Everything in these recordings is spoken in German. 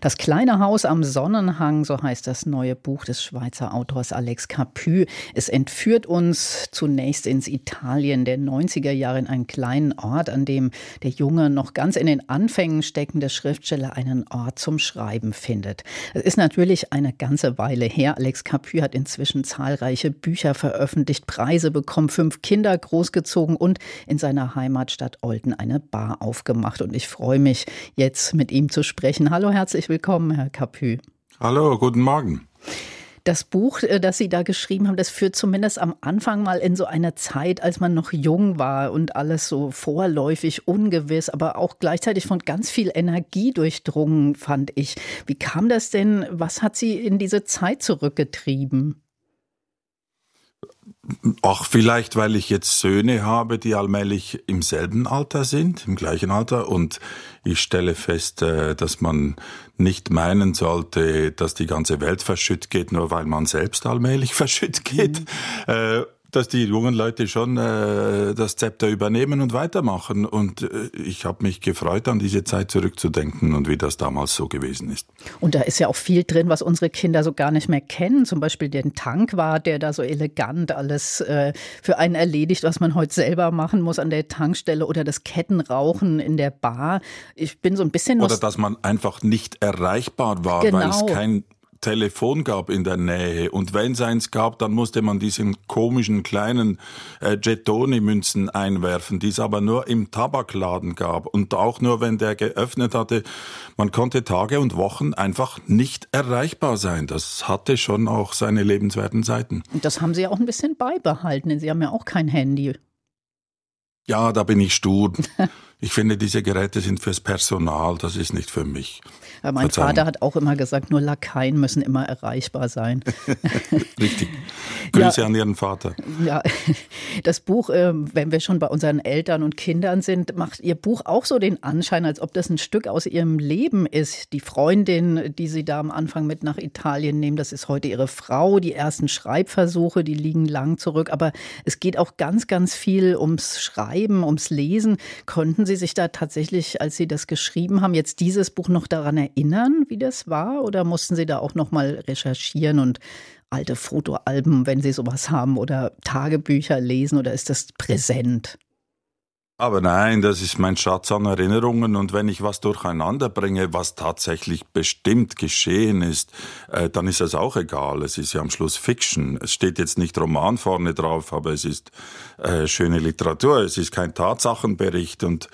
Das kleine Haus am Sonnenhang, so heißt das neue Buch des Schweizer Autors Alex Capus. Es entführt uns zunächst ins Italien der 90er Jahre in einen kleinen Ort, an dem der junge, noch ganz in den Anfängen steckende Schriftsteller einen Ort zum Schreiben findet. Es ist natürlich eine ganze Weile her. Alex Capus hat inzwischen zahlreiche Bücher veröffentlicht, Preise bekommen, 5 Kinder großgezogen und in seiner Heimatstadt Olten eine Bar aufgemacht. Und ich freue mich, jetzt mit ihm zu sprechen. Hallo, herzlich willkommen, Herr Capus. Hallo, guten Morgen. Das Buch, das Sie da geschrieben haben, das führt zumindest am Anfang mal in so eine Zeit, als man noch jung war und alles so vorläufig, ungewiss, aber auch gleichzeitig von ganz viel Energie durchdrungen, fand ich. Wie kam das denn? Was hat Sie in diese Zeit zurückgetrieben? Auch vielleicht, weil ich jetzt Söhne habe, die allmählich im selben Alter sind, im gleichen Alter. Und ich stelle fest, dass man nicht meinen sollte, dass die ganze Welt verschütt geht, nur weil man selbst allmählich verschütt geht. Dass die jungen Leute schon das Zepter übernehmen und weitermachen. Und ich habe mich gefreut, an diese Zeit zurückzudenken und wie das damals so gewesen ist. Und da ist ja auch viel drin, was unsere Kinder so gar nicht mehr kennen. Zum Beispiel den Tankwart, der da so elegant alles für einen erledigt, was man heute selber machen muss an der Tankstelle, oder das Kettenrauchen in der Bar. Ich bin so ein bisschen... Oder dass man einfach nicht erreichbar war, genau, weil es kein Telefon gab in der Nähe, und wenn es eins gab, dann musste man diesen komischen kleinen Gettoni-Münzen einwerfen, die es aber nur im Tabakladen gab und auch nur, wenn der geöffnet hatte. Man konnte Tage und Wochen einfach nicht erreichbar sein. Das hatte schon auch seine lebenswerten Seiten. Und das haben Sie ja auch ein bisschen beibehalten, denn Sie haben ja auch kein Handy. Ja, da bin ich stur. Ich finde, diese Geräte sind fürs Personal, das ist nicht für mich. Ja, mein Vater hat auch immer gesagt, nur Lakaien müssen immer erreichbar sein. Richtig. Grüße an Ihren Vater. Ja, das Buch, wenn wir schon bei unseren Eltern und Kindern sind, macht Ihr Buch auch so den Anschein, als ob das ein Stück aus Ihrem Leben ist. Die Freundin, die Sie da am Anfang mit nach Italien nehmen, das ist heute Ihre Frau. Die ersten Schreibversuche, die liegen lang zurück. Aber es geht auch ganz, ganz viel ums Schreiben, ums Lesen. Könnten Sie sich da tatsächlich, als Sie das geschrieben haben, jetzt dieses Buch noch daran erinnern, wie das war? Oder mussten Sie da auch noch mal recherchieren und alte Fotoalben, wenn Sie sowas haben, oder Tagebücher lesen? Oder ist das präsent? Aber nein, das ist mein Schatz an Erinnerungen, und wenn ich was durcheinander bringe, was tatsächlich bestimmt geschehen ist, dann ist das auch egal. Es ist ja am Schluss Fiction. Es steht jetzt nicht Roman vorne drauf, aber es ist schöne Literatur. Es ist kein Tatsachenbericht, und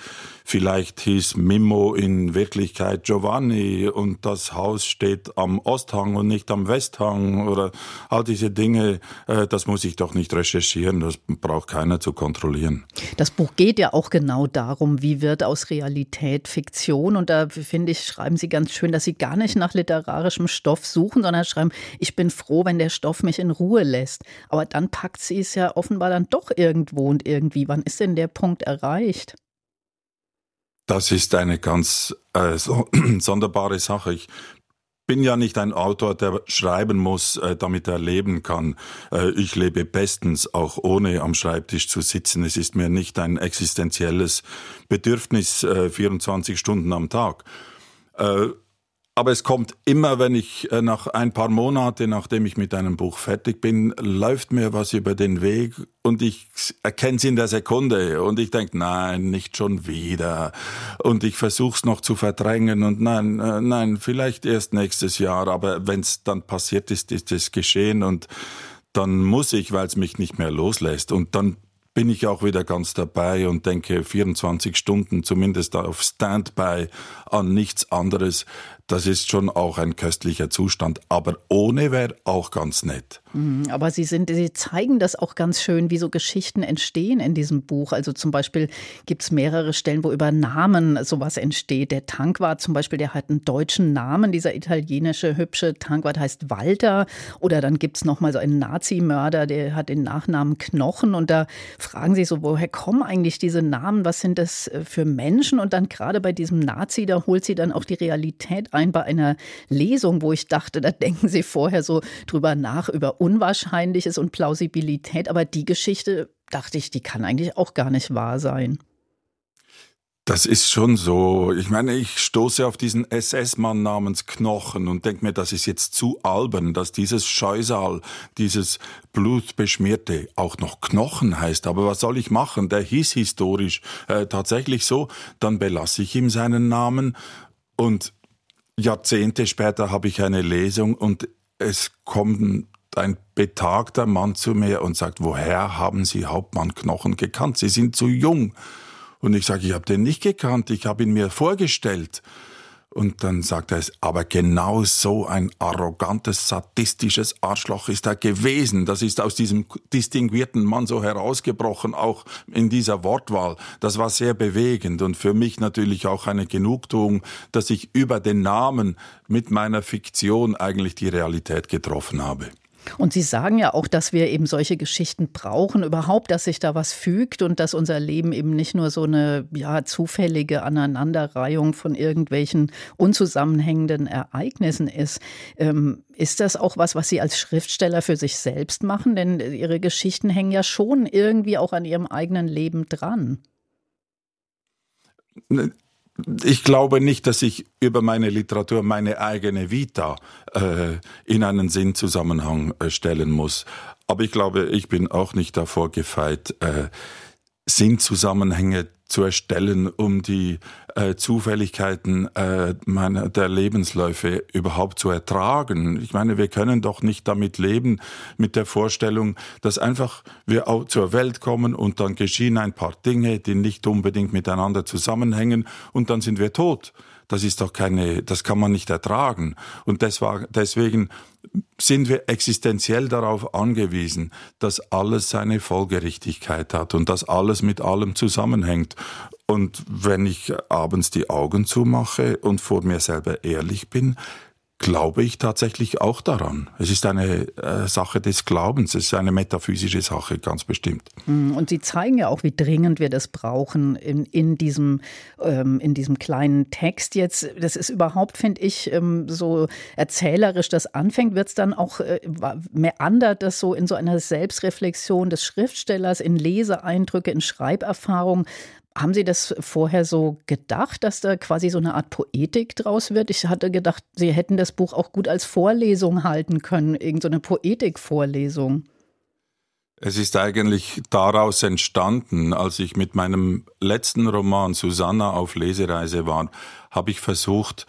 vielleicht hieß Mimmo in Wirklichkeit Giovanni und das Haus steht am Osthang und nicht am Westhang oder all diese Dinge. Das muss ich doch nicht recherchieren, das braucht keiner zu kontrollieren. Das Buch geht ja auch genau darum, wie wird aus Realität Fiktion, und da finde ich, schreiben Sie ganz schön, dass Sie gar nicht nach literarischem Stoff suchen, sondern schreiben, ich bin froh, wenn der Stoff mich in Ruhe lässt. Aber dann packt sie es ja offenbar dann doch irgendwo und irgendwie. Wann ist denn der Punkt erreicht? Das ist eine ganz sonderbare Sache. Ich bin ja nicht ein Autor, der schreiben muss, damit er leben kann. Ich lebe bestens, auch ohne am Schreibtisch zu sitzen. Es ist mir nicht ein existenzielles Bedürfnis, 24 Stunden am Tag. Aber es kommt immer, wenn ich nach ein paar Monate, nachdem ich mit einem Buch fertig bin, läuft mir was über den Weg und ich erkenne es in der Sekunde und ich denke, nein, nicht schon wieder, und ich versuche es noch zu verdrängen und nein, vielleicht erst nächstes Jahr, aber wenn es dann passiert ist, ist es geschehen und dann muss ich, weil es mich nicht mehr loslässt, und dann bin ich auch wieder ganz dabei und denke 24 Stunden zumindest auf Standby an nichts anderes. Das ist schon auch ein köstlicher Zustand, aber ohne wäre auch ganz nett. Aber Sie zeigen das auch ganz schön, wie so Geschichten entstehen in diesem Buch. Also zum Beispiel gibt es mehrere Stellen, wo über Namen sowas entsteht. Der Tankwart zum Beispiel, der hat einen deutschen Namen. Dieser italienische, hübsche Tankwart heißt Walter. Oder dann gibt es nochmal so einen Nazi-Mörder, der hat den Nachnamen Knochen. Und da fragen Sie so, woher kommen eigentlich diese Namen? Was sind das für Menschen? Und dann gerade bei diesem Nazi, da holt sie dann auch die Realität ein bei einer Lesung, wo ich dachte, da denken Sie vorher so drüber nach, über Unwahrscheinliches und Plausibilität, aber die Geschichte, dachte ich, die kann eigentlich auch gar nicht wahr sein. Das ist schon so. Ich meine, ich stoße auf diesen SS-Mann namens Knochen und denke mir, das ist jetzt zu albern, dass dieses Scheusal, dieses blutbeschmierte, auch noch Knochen heißt. Aber was soll ich machen? Der hieß historisch tatsächlich so. Dann belasse ich ihm seinen Namen. Und Jahrzehnte später habe ich eine Lesung und es kommt ein betagter Mann zu mir und sagt, woher haben Sie Hauptmann Knochen gekannt? Sie sind zu jung. Und ich sage, ich habe den nicht gekannt, ich habe ihn mir vorgestellt. Und dann sagt er es, aber genau so ein arrogantes, sadistisches Arschloch ist er gewesen. Das ist aus diesem distinguierten Mann so herausgebrochen, auch in dieser Wortwahl. Das war sehr bewegend und für mich natürlich auch eine Genugtuung, dass ich über den Namen mit meiner Fiktion eigentlich die Realität getroffen habe. Und Sie sagen ja auch, dass wir eben solche Geschichten brauchen, überhaupt, dass sich da was fügt und dass unser Leben eben nicht nur so eine zufällige Aneinanderreihung von irgendwelchen unzusammenhängenden Ereignissen ist. Ist das auch was Sie als Schriftsteller für sich selbst machen? Denn Ihre Geschichten hängen ja schon irgendwie auch an Ihrem eigenen Leben dran. Ich glaube nicht, dass ich über meine Literatur meine eigene Vita in einen Sinnzusammenhang stellen muss. Aber ich glaube, ich bin auch nicht davor gefeit, Sinnzusammenhänge zu erstellen, um die Zufälligkeiten der Lebensläufe überhaupt zu ertragen. Ich meine, wir können doch nicht damit leben, mit der Vorstellung, dass einfach wir auch zur Welt kommen und dann geschehen ein paar Dinge, die nicht unbedingt miteinander zusammenhängen und dann sind wir tot. Das ist doch das kann man nicht ertragen. Und deswegen sind wir existenziell darauf angewiesen, dass alles seine Folgerichtigkeit hat und dass alles mit allem zusammenhängt. Und wenn ich abends die Augen zumache und vor mir selber ehrlich bin, glaube ich tatsächlich auch daran. Es ist eine Sache des Glaubens, es ist eine metaphysische Sache, ganz bestimmt. Und Sie zeigen ja auch, wie dringend wir das brauchen in diesem kleinen Text jetzt. Das ist überhaupt, finde ich, so erzählerisch, das anfängt, wird es dann auch meandert, das so in so einer Selbstreflexion des Schriftstellers, in Leseeindrücke, in Schreiberfahrung. Haben Sie das vorher so gedacht, dass da quasi so eine Art Poetik draus wird? Ich hatte gedacht, Sie hätten das Buch auch gut als Vorlesung halten können, irgend so eine Poetikvorlesung. Es ist eigentlich daraus entstanden, als ich mit meinem letzten Roman Susanna auf Lesereise war, habe ich versucht,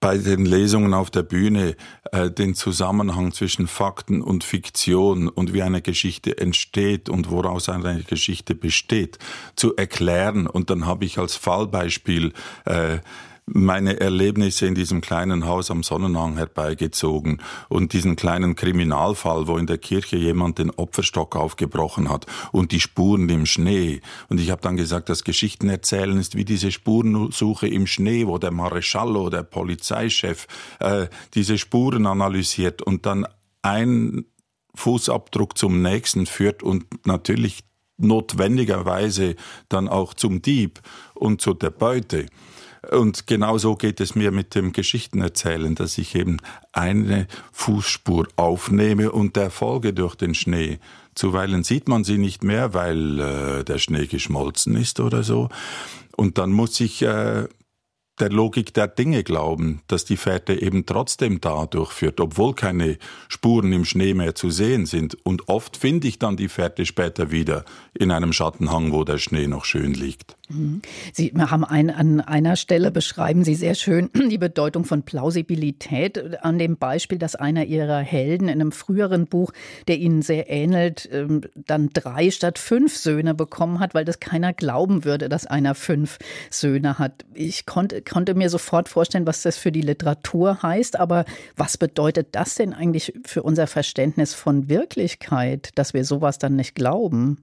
bei den Lesungen auf der Bühne den Zusammenhang zwischen Fakten und Fiktion und wie eine Geschichte entsteht und woraus eine Geschichte besteht, zu erklären. Und dann habe ich als Fallbeispiel meine Erlebnisse in diesem kleinen Haus am Sonnenhang herbeigezogen und diesen kleinen Kriminalfall, wo in der Kirche jemand den Opferstock aufgebrochen hat und die Spuren im Schnee. Und ich habe dann gesagt, das Geschichtenerzählen ist wie diese Spurensuche im Schnee, wo der Marescallo, der Polizeichef, diese Spuren analysiert und dann ein Fußabdruck zum nächsten führt und natürlich notwendigerweise dann auch zum Dieb und zu der Beute. Und genau so geht es mir mit dem Geschichtenerzählen, dass ich eben eine Fußspur aufnehme und der Folge durch den Schnee. Zuweilen sieht man sie nicht mehr, weil der Schnee geschmolzen ist oder so. Und dann muss ich der Logik der Dinge glauben, dass die Fährte eben trotzdem da durchführt, obwohl keine Spuren im Schnee mehr zu sehen sind. Und oft finde ich dann die Fährte später wieder in einem Schattenhang, wo der Schnee noch schön liegt. Sie haben an einer Stelle, beschreiben Sie sehr schön die Bedeutung von Plausibilität an dem Beispiel, dass einer Ihrer Helden in einem früheren Buch, der Ihnen sehr ähnelt, dann 3 statt 5 Söhne bekommen hat, weil das keiner glauben würde, dass einer 5 Söhne hat. Ich konnte mir sofort vorstellen, was das für die Literatur heißt, aber was bedeutet das denn eigentlich für unser Verständnis von Wirklichkeit, dass wir sowas dann nicht glauben?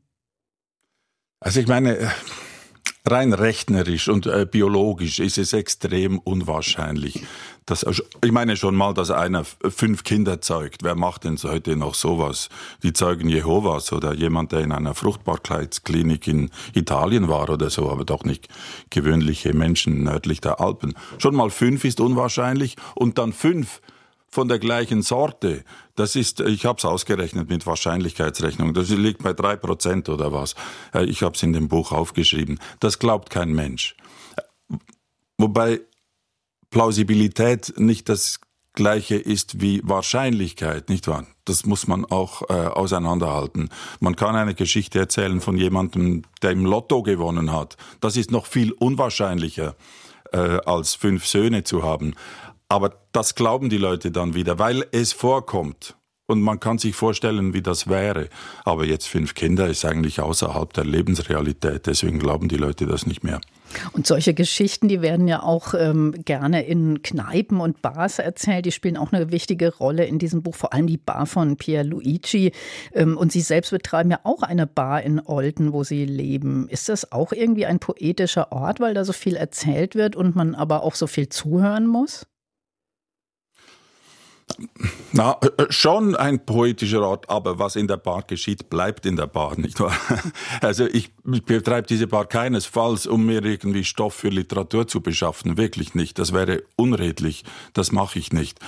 Also ich meine, rein rechnerisch und biologisch ist es extrem unwahrscheinlich. Ich meine schon mal, dass einer 5 Kinder zeugt. Wer macht denn heute noch sowas? Die Zeugen Jehovas oder jemand, der in einer Fruchtbarkeitsklinik in Italien war oder so, aber doch nicht gewöhnliche Menschen nördlich der Alpen. Schon mal 5 ist unwahrscheinlich und dann 5 von der gleichen Sorte. Das ist, ich habe es ausgerechnet mit Wahrscheinlichkeitsrechnung. Das liegt bei 3% oder was. Ich habe es in dem Buch aufgeschrieben. Das glaubt kein Mensch. Wobei Plausibilität nicht das Gleiche ist wie Wahrscheinlichkeit, nicht wahr? Das muss man auch auseinanderhalten. Man kann eine Geschichte erzählen von jemandem, der im Lotto gewonnen hat. Das ist noch viel unwahrscheinlicher, als 5 Söhne zu haben. Aber das glauben die Leute dann wieder, weil es vorkommt. Und man kann sich vorstellen, wie das wäre. Aber jetzt 5 Kinder ist eigentlich außerhalb der Lebensrealität. Deswegen glauben die Leute das nicht mehr. Und solche Geschichten, die werden ja auch gerne in Kneipen und Bars erzählt. Die spielen auch eine wichtige Rolle in diesem Buch, vor allem die Bar von Pierluigi. Und Sie selbst betreiben ja auch eine Bar in Olten, wo Sie leben. Ist das auch irgendwie ein poetischer Ort, weil da so viel erzählt wird und man aber auch so viel zuhören muss? Na, schon ein poetischer Ort, aber was in der Bar geschieht, bleibt in der Bar, nicht wahr? Also ich betreibe diese Bar keinesfalls, um mir irgendwie Stoff für Literatur zu beschaffen, wirklich nicht. Das wäre unredlich, das mache ich nicht.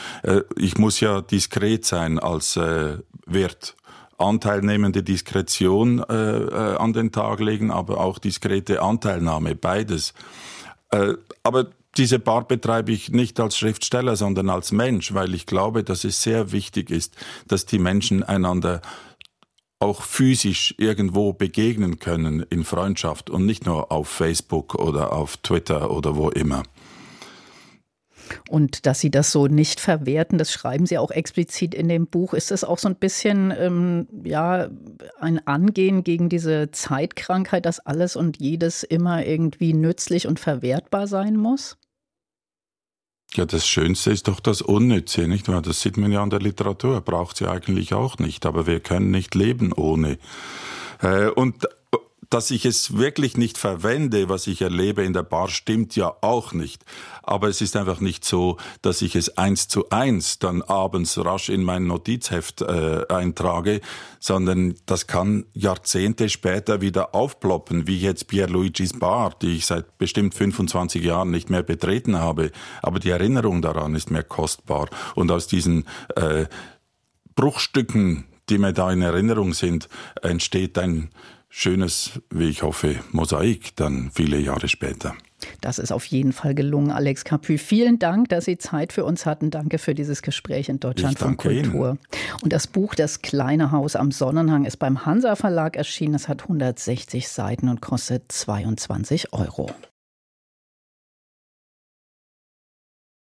Ich muss ja diskret sein als Wirt. Anteilnehmende Diskretion an den Tag legen, aber auch diskrete Anteilnahme, beides. Aber diese Bar betreibe ich nicht als Schriftsteller, sondern als Mensch, weil ich glaube, dass es sehr wichtig ist, dass die Menschen einander auch physisch irgendwo begegnen können in Freundschaft und nicht nur auf Facebook oder auf Twitter oder wo immer. Und dass Sie das so nicht verwerten, das schreiben Sie auch explizit in dem Buch. Ist das auch so ein bisschen ein Angehen gegen diese Zeitkrankheit, dass alles und jedes immer irgendwie nützlich und verwertbar sein muss? Ja, das Schönste ist doch das Unnütze, nicht wahr? Das sieht man ja an der Literatur, braucht sie eigentlich auch nicht. Aber wir können nicht leben ohne. Und dass ich es wirklich nicht verwende, was ich erlebe in der Bar, stimmt ja auch nicht. Aber es ist einfach nicht so, dass ich es 1:1 dann abends rasch in mein Notizheft eintrage, sondern das kann Jahrzehnte später wieder aufploppen, wie jetzt Pierluigis Bar, die ich seit bestimmt 25 Jahren nicht mehr betreten habe. Aber die Erinnerung daran ist mir kostbar. Und aus diesen Bruchstücken, die mir da in Erinnerung sind, entsteht ein schönes, wie ich hoffe, Mosaik dann viele Jahre später. Das ist auf jeden Fall gelungen, Alex Capus. Vielen Dank, dass Sie Zeit für uns hatten. Danke für dieses Gespräch in Deutschlandfunk Kultur. Ihnen. Und das Buch Das kleine Haus am Sonnenhang ist beim Hansa Verlag erschienen. Es hat 160 Seiten und kostet 22 €.